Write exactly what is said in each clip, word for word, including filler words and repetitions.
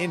In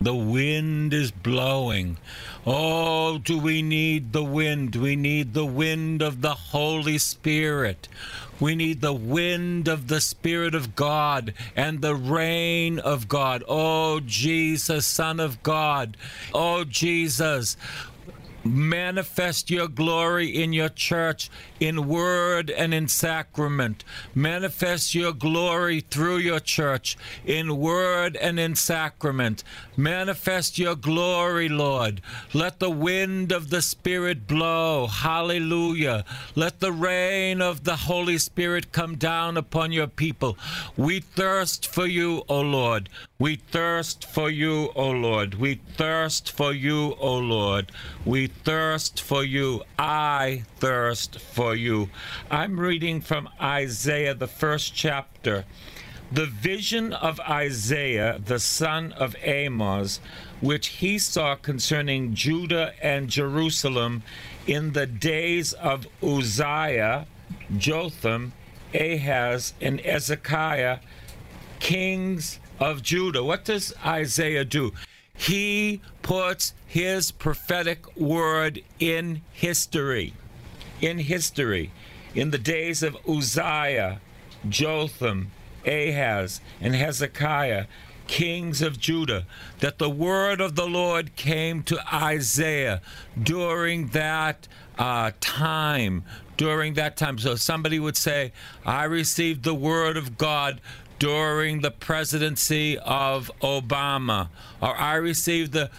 The wind is blowing. Oh, do we need the wind? We need the wind of the Holy Spirit. We need the wind of the Spirit of God and the rain of God. Oh, Jesus, Son of God. Oh, Jesus, manifest your glory in your church, in word and in sacrament. Manifest your glory through your church, in word and in sacrament. Manifest your glory, Lord. Let the wind of the Spirit blow. Hallelujah. Let the rain of the Holy Spirit come down upon your people. We thirst for you, O Lord. We thirst for you, O Lord. We thirst for you, O Lord. We thirst for you. I thirst for you. I'm reading from Isaiah, the first chapter. The vision of Isaiah, the son of Amoz, which he saw concerning Judah and Jerusalem in the days of Uzziah, Jotham, Ahaz, and Hezekiah, kings of Judah. What does Isaiah do? He puts his prophetic word in history. In history, in the days of Uzziah, Jotham, Ahaz, and Hezekiah, kings of Judah, that the word of the Lord came to Isaiah during that uh, time, during that time. So somebody would say, I received the word of God during the presidency of Obama, or I received the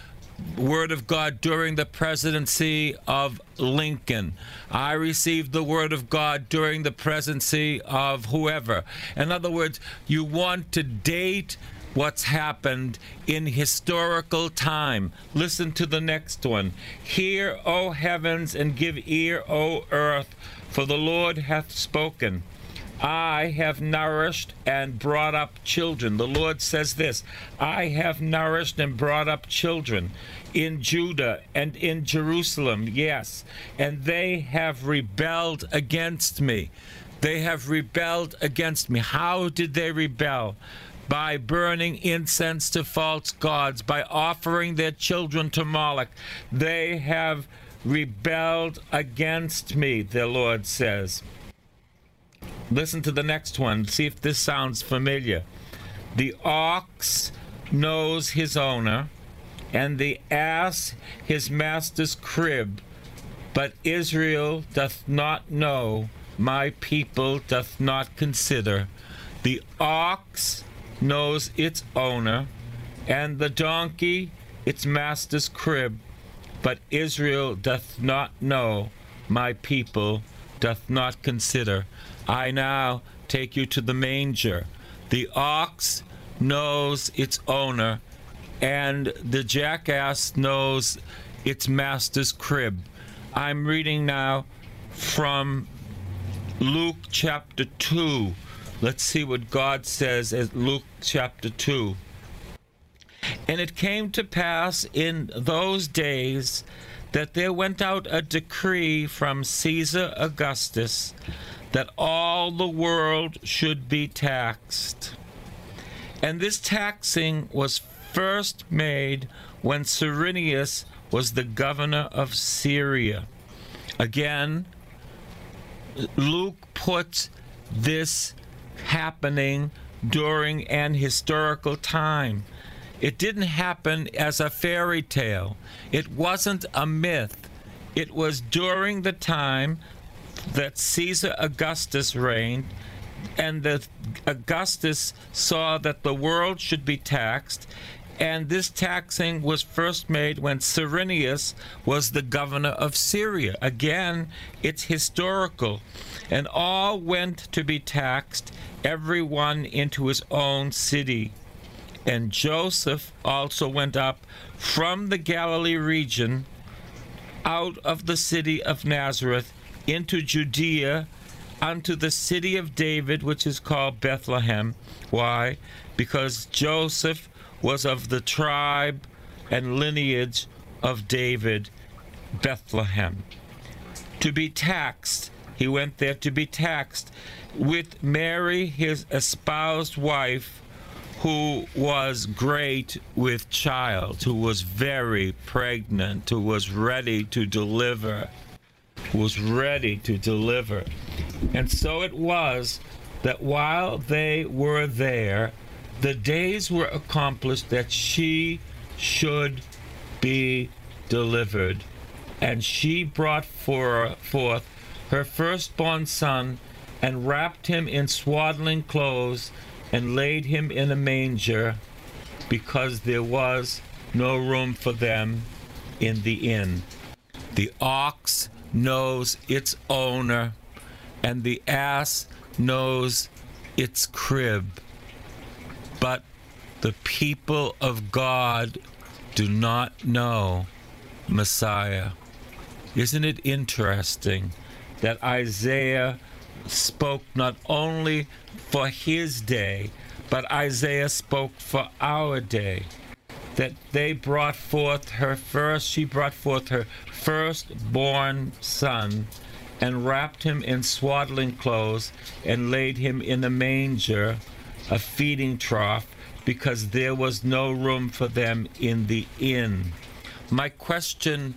word of God during the presidency of Lincoln. I received the word of God during the presidency of whoever. In other words, you want to date what's happened in historical time. Listen to the next one. Hear, O heavens, and give ear, O earth, for the Lord hath spoken. I have nourished and brought up children. The Lord says this, I have nourished and brought up children in Judah and in Jerusalem, yes, and they have rebelled against me. They have rebelled against me. How did they rebel? By burning incense to false gods, by offering their children to Moloch. They have rebelled against me, the Lord says. Listen to the next one, see if this sounds familiar. The ox knows his owner, and the ass his master's crib, but Israel doth not know, my people doth not consider. The ox knows its owner, and the donkey its master's crib, but Israel doth not know, my people doth not consider. I now take you to the manger. The ox knows its owner, and the jackass knows its master's crib. I'm reading now from Luke chapter two. Let's see what God says at Luke chapter two. And it came to pass in those days that there went out a decree from Caesar Augustus that all the world should be taxed. And this taxing was first made when Cyrenius was the governor of Syria. Again, Luke puts this happening during an historical time. It didn't happen as a fairy tale. It wasn't a myth. It was during the time that Caesar Augustus reigned, and that Augustus saw that the world should be taxed, and this taxing was first made when Cyrenius was the governor of Syria. Again, it's historical. And all went to be taxed, every one into his own city. And Joseph also went up from the Galilee region out of the city of Nazareth into Judea unto the city of David, which is called Bethlehem. Why? Because Joseph was of the tribe and lineage of David, Bethlehem. To be taxed, he went there to be taxed with Mary, his espoused wife, who was great with child, who was very pregnant, who was ready to deliver, was ready to deliver. And so it was that while they were there, the days were accomplished that she should be delivered. And she brought forth her firstborn son and wrapped him in swaddling clothes and laid him in a manger, because there was no room for them in the inn. The ox knows its owner, and the ass knows its crib. But the people of God do not know Messiah. Isn't it interesting that Isaiah spoke not only for his day, but Isaiah spoke for our day? That they brought forth her first, she brought forth her firstborn son and wrapped him in swaddling clothes and laid him in a manger, a feeding trough, because there was no room for them in the inn. My question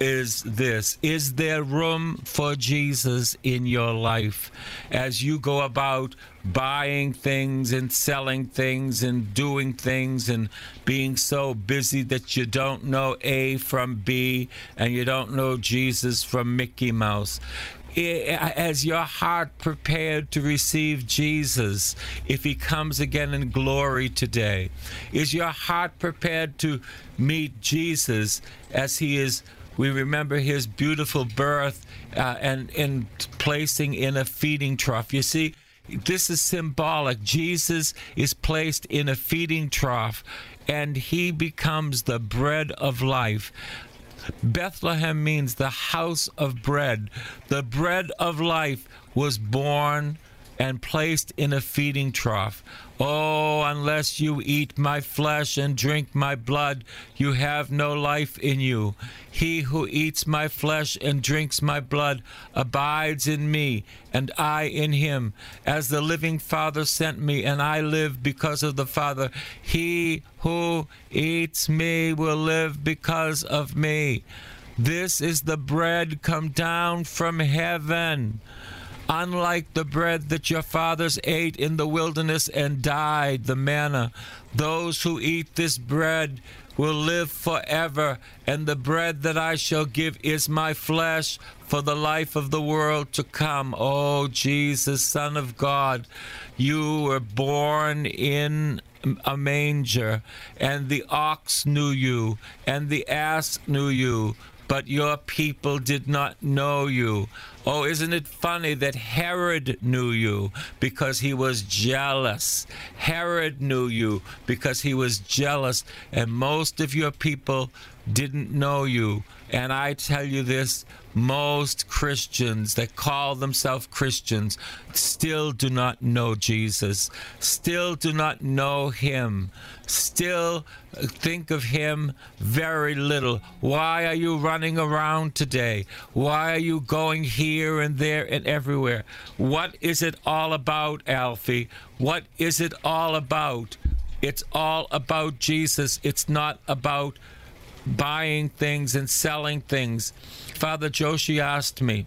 is this: is there room for Jesus in your life as you go about buying things and selling things and doing things and being so busy that you don't know A from B and you don't know Jesus from Mickey Mouse? As your heart prepared to receive Jesus if he comes again in glory today? Is your heart prepared to meet Jesus as he is? We remember his beautiful birth uh, and, and placing in a feeding trough. You see, this is symbolic. Jesus is placed in a feeding trough, and he becomes the bread of life. Bethlehem means the house of bread. The bread of life was born and placed in a feeding trough. Oh, unless you eat my flesh and drink my blood, you have no life in you. He who eats my flesh and drinks my blood abides in me, and I in him. As the living Father sent me, and I live because of the Father, he who eats me will live because of me. This is the bread come down from heaven. Unlike the bread that your fathers ate in the wilderness and died, the manna, those who eat this bread will live forever, and the bread that I shall give is my flesh for the life of the world to come. Oh, Jesus, Son of God, you were born in a manger, and the ox knew you, and the ass knew you, but your people did not know you. Oh, isn't it funny that Herod knew you because he was jealous? Herod knew you because he was jealous, and most of your people didn't know you. And I tell you this, most Christians that call themselves Christians still do not know Jesus, still do not know him, still think of him very little. Why are you running around today? Why are you going here and there and everywhere? What is it all about, Alfie? What is it all about? It's all about Jesus. It's not about buying things and selling things. Father Joshi asked me,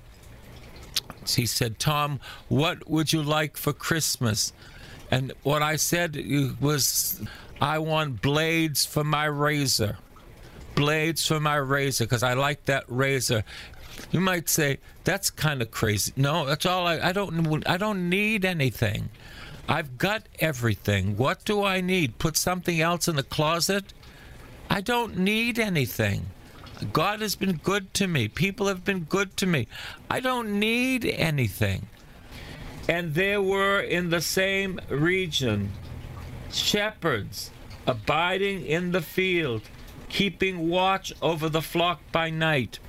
he said, Tom, what would you like for Christmas? And what I said was, I want blades for my razor. Blades for my razor, because I like that razor. You might say, that's kind of crazy. No, that's all I, I don't, I don't need anything. I've got everything. What do I need? Put something else in the closet? I don't need anything. God has been good to me. People have been good to me. I don't need anything. And there were in the same region shepherds abiding in the field, keeping watch over the flock by night.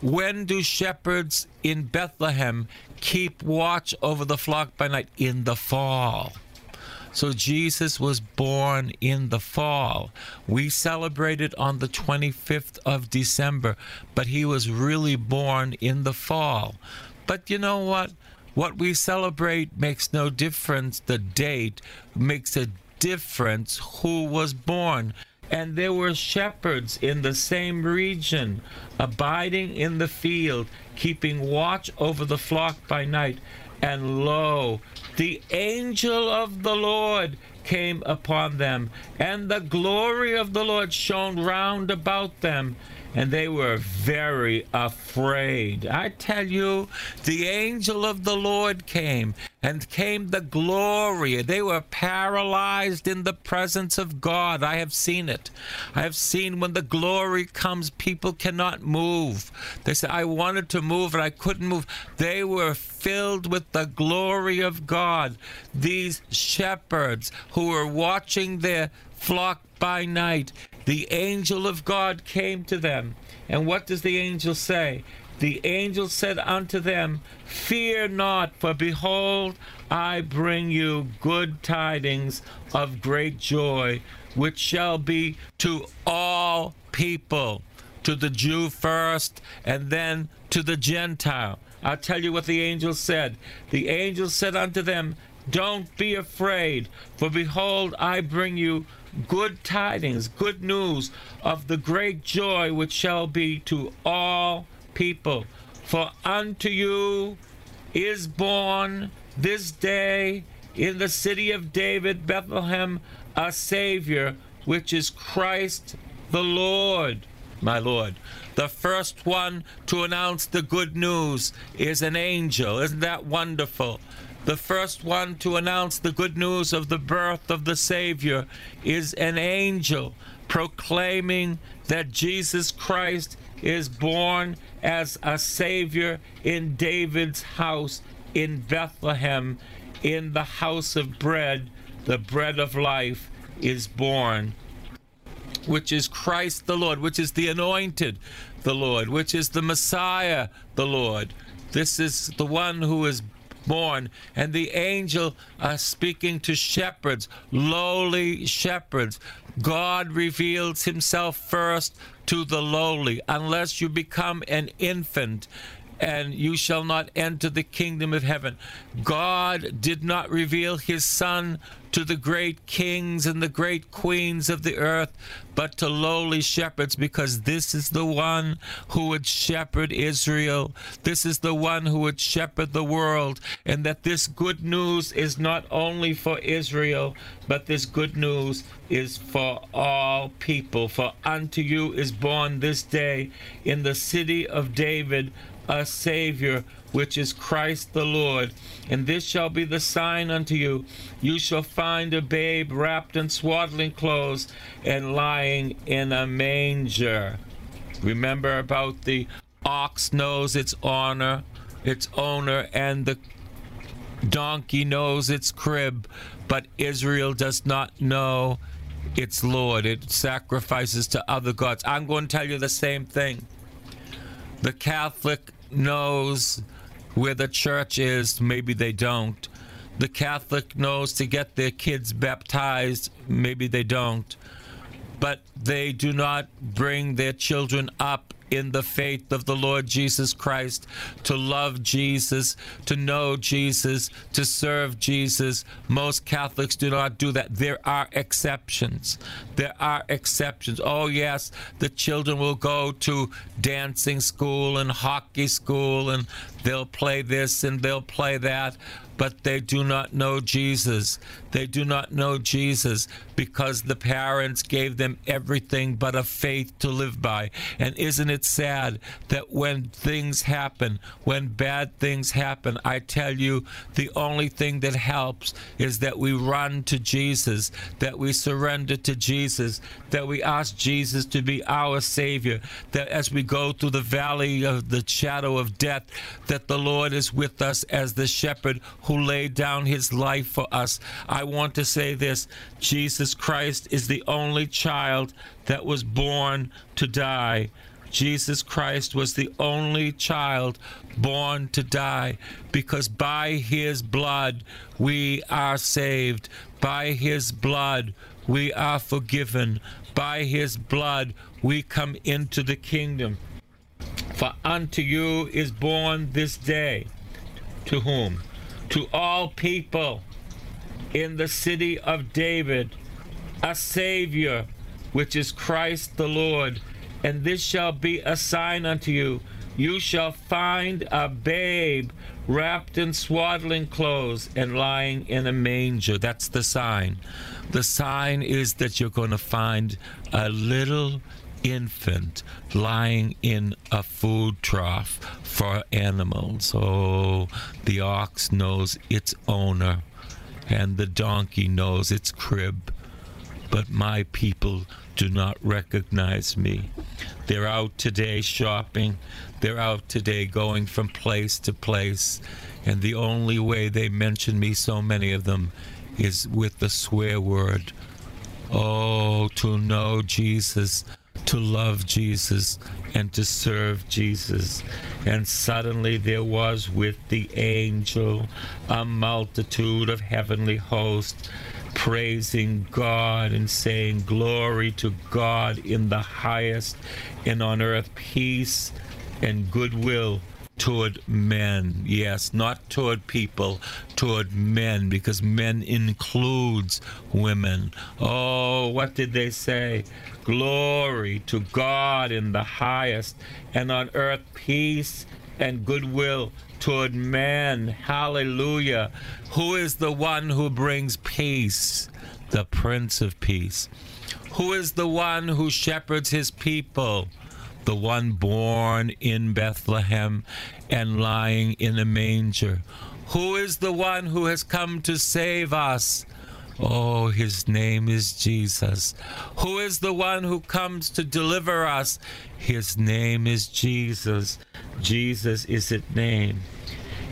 When do shepherds in Bethlehem keep watch over the flock by night? In the fall. So Jesus was born in the fall. We celebrated on the twenty-fifth of December, but he was really born in the fall. But you know what? What we celebrate makes no difference. The date makes a difference who was born. And there were shepherds in the same region, abiding in the field, keeping watch over the flock by night. And lo, the angel of the Lord came upon them, and the glory of the Lord shone round about them, and they were very afraid. I tell you, the angel of the Lord came, and came the glory. They were paralyzed in the presence of God. I have seen it. I have seen when the glory comes, people cannot move. They said, I wanted to move, and I couldn't move. They were filled with the glory of God. These shepherds who were watching their flock by night, the angel of God came to them. And what does the angel say? The angel said unto them, fear not, for behold, I bring you good tidings of great joy, which shall be to all people, to the Jew first, and then to the Gentile. I'll tell you what the angel said. The angel said unto them, don't be afraid, for behold, I bring you good tidings, good news of the great joy which shall be to all people. For unto you is born this day in the city of David, Bethlehem, a Savior, which is Christ the Lord, my Lord. The first one to announce the good news is an angel. Isn't that wonderful? The first one to announce the good news of the birth of the Savior is an angel proclaiming that Jesus Christ is born as a Savior in David's house in Bethlehem, in the house of bread. The bread of life is born, which is Christ the Lord, which is the anointed, the Lord, which is the Messiah, the Lord. This is the one who is born, and the angel uh, speaking to shepherds, lowly shepherds. God reveals himself first to the lowly. Unless you become an infant, and you shall not enter the kingdom of heaven. God did not reveal his son to the great kings and the great queens of the earth, but to lowly shepherds, because this is the one who would shepherd Israel. This is the one who would shepherd the world, and that this good news is not only for Israel, but this good news is for all people. For unto you is born this day in the city of David a Savior, which is Christ the Lord. And this shall be the sign unto you. You shall find a babe wrapped in swaddling clothes and lying in a manger. Remember about the ox knows its honor, its owner, and the donkey knows its crib, but Israel does not know its Lord. It sacrifices to other gods. I'm going to tell you the same thing. The Catholic knows where the church is. Maybe they don't. The Catholic knows to get their kids baptized. Maybe they don't. But they do not bring their children up in the faith of the Lord Jesus Christ, to love Jesus, to know Jesus, to serve Jesus. Most Catholics do not do that. There are exceptions. There are exceptions. Oh, yes, the children will go to dancing school and hockey school, and they'll play this and they'll play that. But they do not know Jesus. They do not know Jesus because the parents gave them everything but a faith to live by. And isn't it sad that when things happen, when bad things happen, I tell you, the only thing that helps is that we run to Jesus, that we surrender to Jesus, that we ask Jesus to be our Savior, that as we go through the valley of the shadow of death, that that the Lord is with us as the shepherd who laid down his life for us. I want to say this: Jesus Christ is the only child that was born to die. Jesus Christ was the only child born to die, because by his blood we are saved. By his blood we are forgiven. By his blood we come into the kingdom. For unto you is born this day, to whom? To all people in the city of David, a Savior, which is Christ the Lord. And this shall be a sign unto you: you shall find a babe wrapped in swaddling clothes and lying in a manger. That's the sign. The sign is that you're going to find a little infant lying in a food trough for animals. Oh, the ox knows its owner, and the donkey knows its crib. But my people do not recognize me. They're out today shopping. They're out today going from place to place. And the only way they mention me, so many of them, is with the swear word. Oh, to know Jesus, to love Jesus, and to serve Jesus. And suddenly there was with the angel a multitude of heavenly hosts, praising God and saying, "Glory to God in the highest, and on earth peace and goodwill toward men." Yes, not toward people, toward men, because men includes women. Oh, what did they say? "Glory to God in the highest, and on earth peace and goodwill toward man." Hallelujah. Who is the one who brings peace? The Prince of Peace. Who is the one who shepherds his people? The one born in Bethlehem and lying in a manger. Who is the one who has come to save us? Oh, his name is Jesus. Who is the one who comes to deliver us? His name is Jesus. Jesus is his name.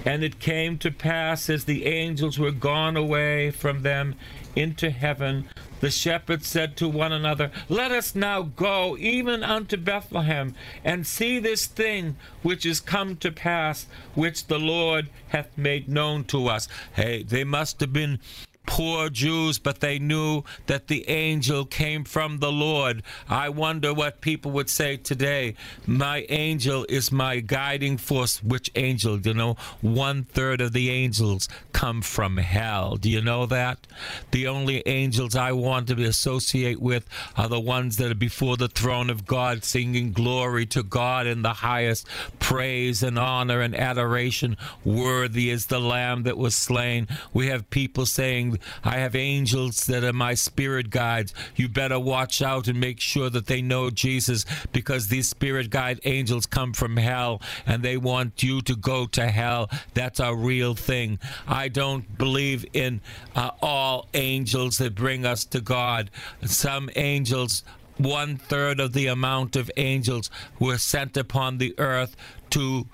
And it came to pass, as the angels were gone away from them into heaven, the shepherds said to one another, "Let us now go even unto Bethlehem, and see this thing which is come to pass, which the Lord hath made known to us." Hey, they must have been poor Jews, but they knew that the angel came from the Lord. I wonder what people would say today. My angel is my guiding force. Which angel? You know, one third of the angels come from hell. Do you know that? The only angels I want to associate with are the ones that are before the throne of God, singing glory to God in the highest, praise and honor and adoration. Worthy is the Lamb that was slain. We have people saying, "I have angels that are my spirit guides." You better watch out and make sure that they know Jesus, because these spirit guide angels come from hell, and they want you to go to hell. That's a real thing. I don't believe in uh, all angels that bring us to God. Some angels, one third of the amount of angels, were sent upon the earth to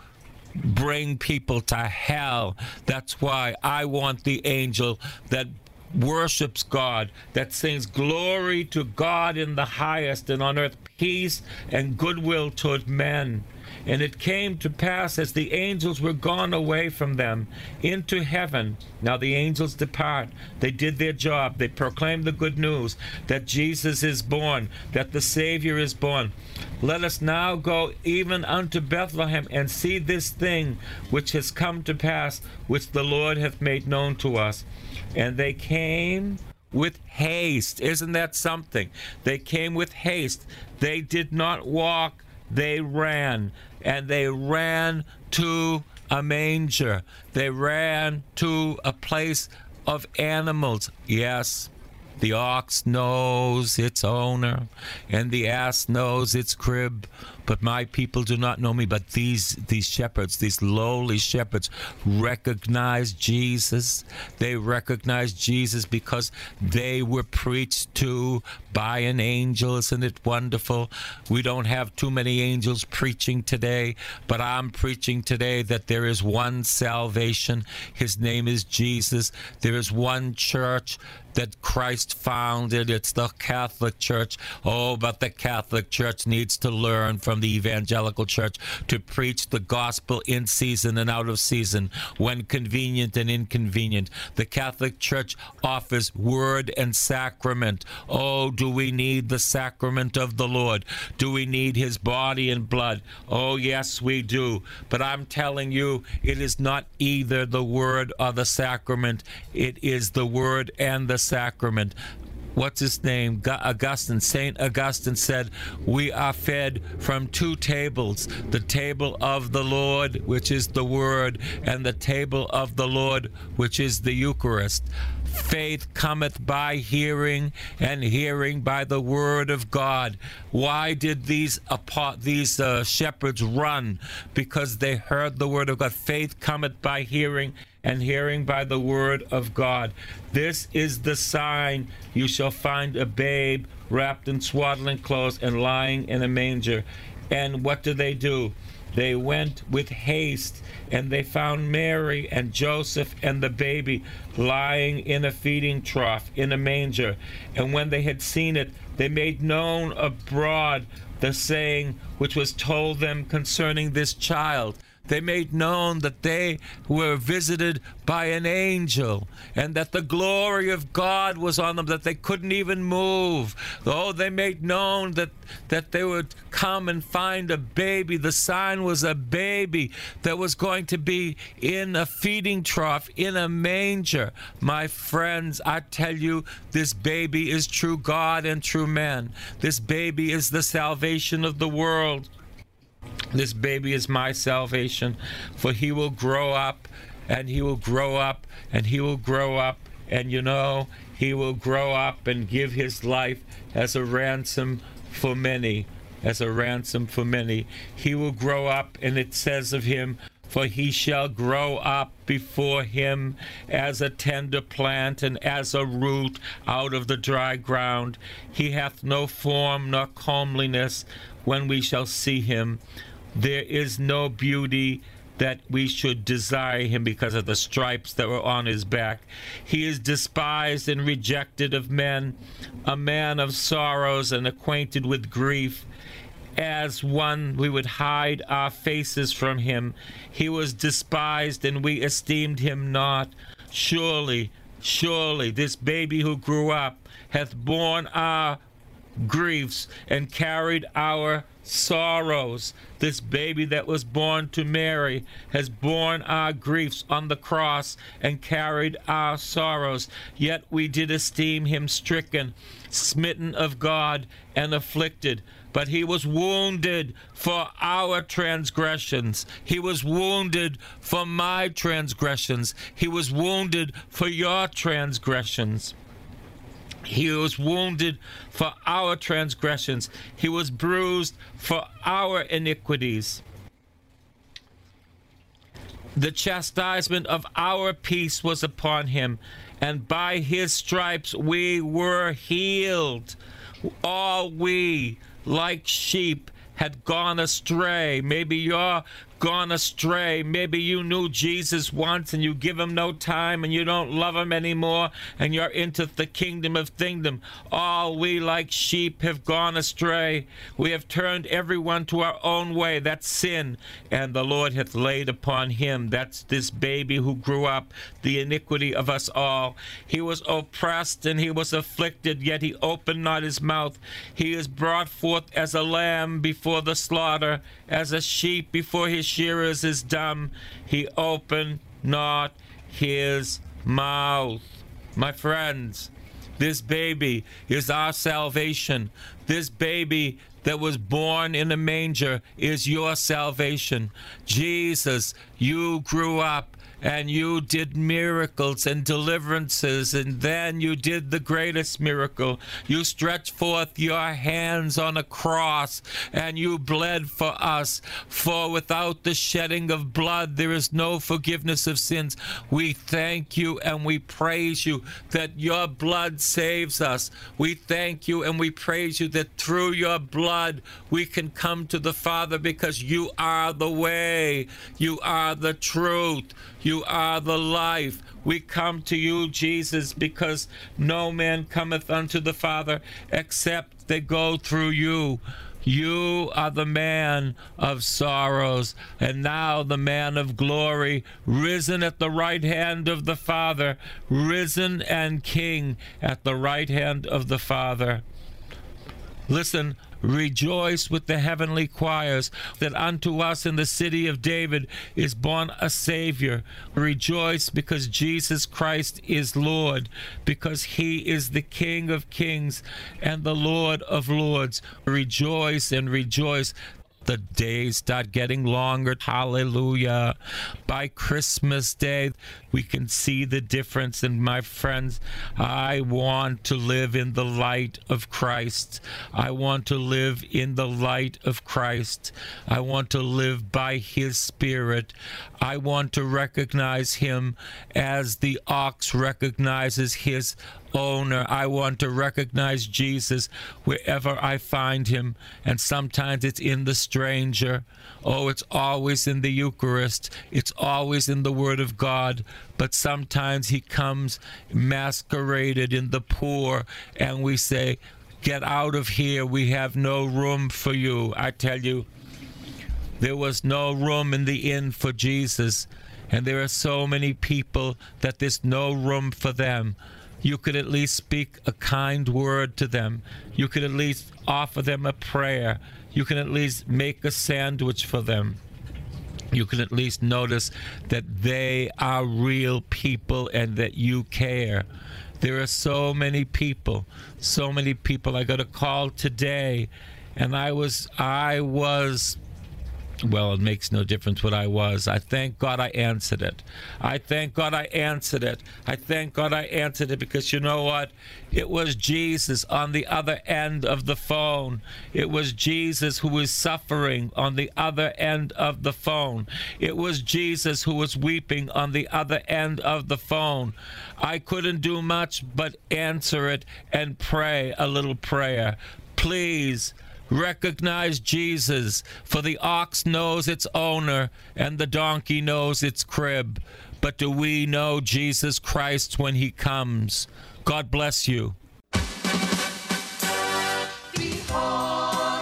bring people to hell. That's why I want the angel that worships God, that sings glory to God in the highest, and on earth peace and goodwill toward men. And it came to pass, as the angels were gone away from them into heaven. Now the angels depart. They did their job. They proclaimed the good news that Jesus is born, that the Savior is born. "Let us now go even unto Bethlehem, and see this thing which has come to pass, which the Lord hath made known to us." And they came with haste. Isn't that something? They came with haste. They did not walk. They ran, and they ran to a manger. They ran to a place of animals. Yes, the ox knows its owner, and the ass knows its crib, but my people do not know me. But these these shepherds, these lowly shepherds, recognize Jesus. They recognize Jesus because they were preached to by an angel. Isn't it wonderful? We don't have too many angels preaching today, but I'm preaching today that there is one salvation. His name is Jesus. There is one church that Christ founded. It's the Catholic Church. Oh, but the Catholic Church needs to learn from the evangelical church to preach the gospel in season and out of season, when convenient and inconvenient. The Catholic Church offers word and sacrament. Oh, do we need the sacrament of the Lord? Do we need his body and blood? Oh, yes, we do. But I'm telling you, it is not either the word or the sacrament. It is the word and the sacrament. What's his name? Augustine, Saint Augustine said, we are fed from two tables, the table of the Lord, which is the Word, and the table of the Lord, which is the Eucharist. Faith cometh by hearing, and hearing by the word of God. Why did these these uh, shepherds run? Because they heard the word of God. Faith cometh by hearing, and hearing by the word of God. This is the sign: you shall find a babe wrapped in swaddling clothes and lying in a manger. And what do they do? They went with haste, and they found Mary and Joseph and the baby lying in a feeding trough, in a manger. And when they had seen it, they made known abroad the saying which was told them concerning this child. They made known that they were visited by an angel, and that the glory of God was on them, that they couldn't even move. Oh, they made known that, that they would come and find a baby. The sign was a baby that was going to be in a feeding trough, in a manger. My friends, I tell you, this baby is true God and true man. This baby is the salvation of the world. This baby is my salvation, for he will grow up, and he will grow up, and he will grow up, and you know, he will grow up and give his life as a ransom for many, as a ransom for many. He will grow up, and it says of him, for he shall grow up before him as a tender plant, and as a root out of the dry ground. He hath no form nor comeliness when we shall see him. There is no beauty that we should desire him because of the stripes that were on his back. He is despised and rejected of men, a man of sorrows and acquainted with grief. As one we would hide our faces from him. He was despised, and we esteemed him not. Surely, surely, this baby who grew up hath borne our griefs and carried our sorrows. This baby that was born to Mary has borne our griefs on the cross and carried our sorrows. Yet we did esteem him stricken, smitten of God, and afflicted. But he was wounded for our transgressions. He was wounded for my transgressions. He was wounded for your transgressions. He was wounded for our transgressions. He was bruised for our iniquities. The chastisement of our peace was upon him, and by his stripes we were healed. All we, like sheep, had gone astray. Maybe you're gone astray. Maybe you knew Jesus once and you give him no time and you don't love him anymore and you're into the kingdom of thingdom. All we like sheep have gone astray. We have turned everyone to our own way. That's sin. And the Lord hath laid upon him, that's this baby who grew up, the iniquity of us all. He was oppressed and he was afflicted, yet he opened not his mouth. He is brought forth as a lamb before the slaughter, as a sheep before his shearers is dumb, he opened not his mouth. My friends, this baby is our salvation. This baby that was born in a manger is your salvation. Jesus, you grew up and you did miracles and deliverances, and then you did the greatest miracle. You stretched forth your hands on a cross, and you bled for us. For without the shedding of blood, there is no forgiveness of sins. We thank you and we praise you that your blood saves us. We thank you and we praise you that through your blood we can come to the Father, because you are the way, you are the truth, you are the life. We come to you, Jesus, because no man cometh unto the Father except they go through you. You are the man of sorrows, and now the man of glory, risen at the right hand of the Father, risen and King at the right hand of the Father. Listen, rejoice with the heavenly choirs that unto us in the city of David is born a Savior. Rejoice because Jesus Christ is Lord, because he is the King of kings and the Lord of lords. Rejoice and rejoice. The days start getting longer. Hallelujah. By Christmas Day, we can see the difference. And my friends, I want to live in the light of Christ. I want to live in the light of Christ. I want to live by his Spirit. I want to recognize him as the ox recognizes his owner. I want to recognize Jesus wherever I find him, and sometimes it's in the stranger. Oh, it's always in the Eucharist. It's always in the Word of God. But sometimes he comes masqueraded in the poor, and we say, get out of here. We have no room for you. I tell you, there was no room in the inn for Jesus, and there are so many people that there's no room for them. You could at least speak a kind word to them. You could at least offer them a prayer. You can at least make a sandwich for them. You can at least notice that they are real people and that you care. There are so many people, so many people. I got a call today, and I was, I was, well, it makes no difference what I was. I thank God I answered it. I thank God I answered it. I thank God I answered it, because you know what? It was Jesus on the other end of the phone. It was Jesus who was suffering on the other end of the phone. It was Jesus who was weeping on the other end of the phone. I couldn't do much but answer it and pray a little prayer. Please, recognize Jesus, for the ox knows its owner and the donkey knows its crib. But do we know Jesus Christ when he comes? God bless you. Behold,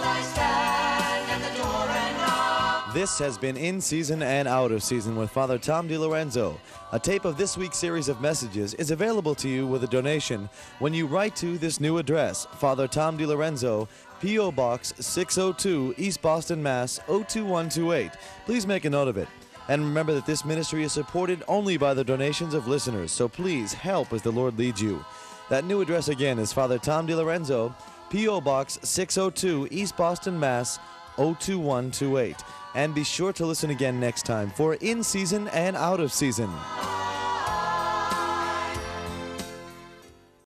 I stand at the door and knock. This has been In Season and Out of Season with Father Tom DiLorenzo. A tape of this week's series of messages is available to you with a donation when you write to this new address, Father Tom DiLorenzo, P O. Box six oh two, East Boston, Mass. oh two one two eight. Please make a note of it. And remember that this ministry is supported only by the donations of listeners, so please help as the Lord leads you. That new address again is Father Tom DiLorenzo, P O. Box six oh two, East Boston, Mass. oh two one two eight. And be sure to listen again next time for In Season and Out of Season.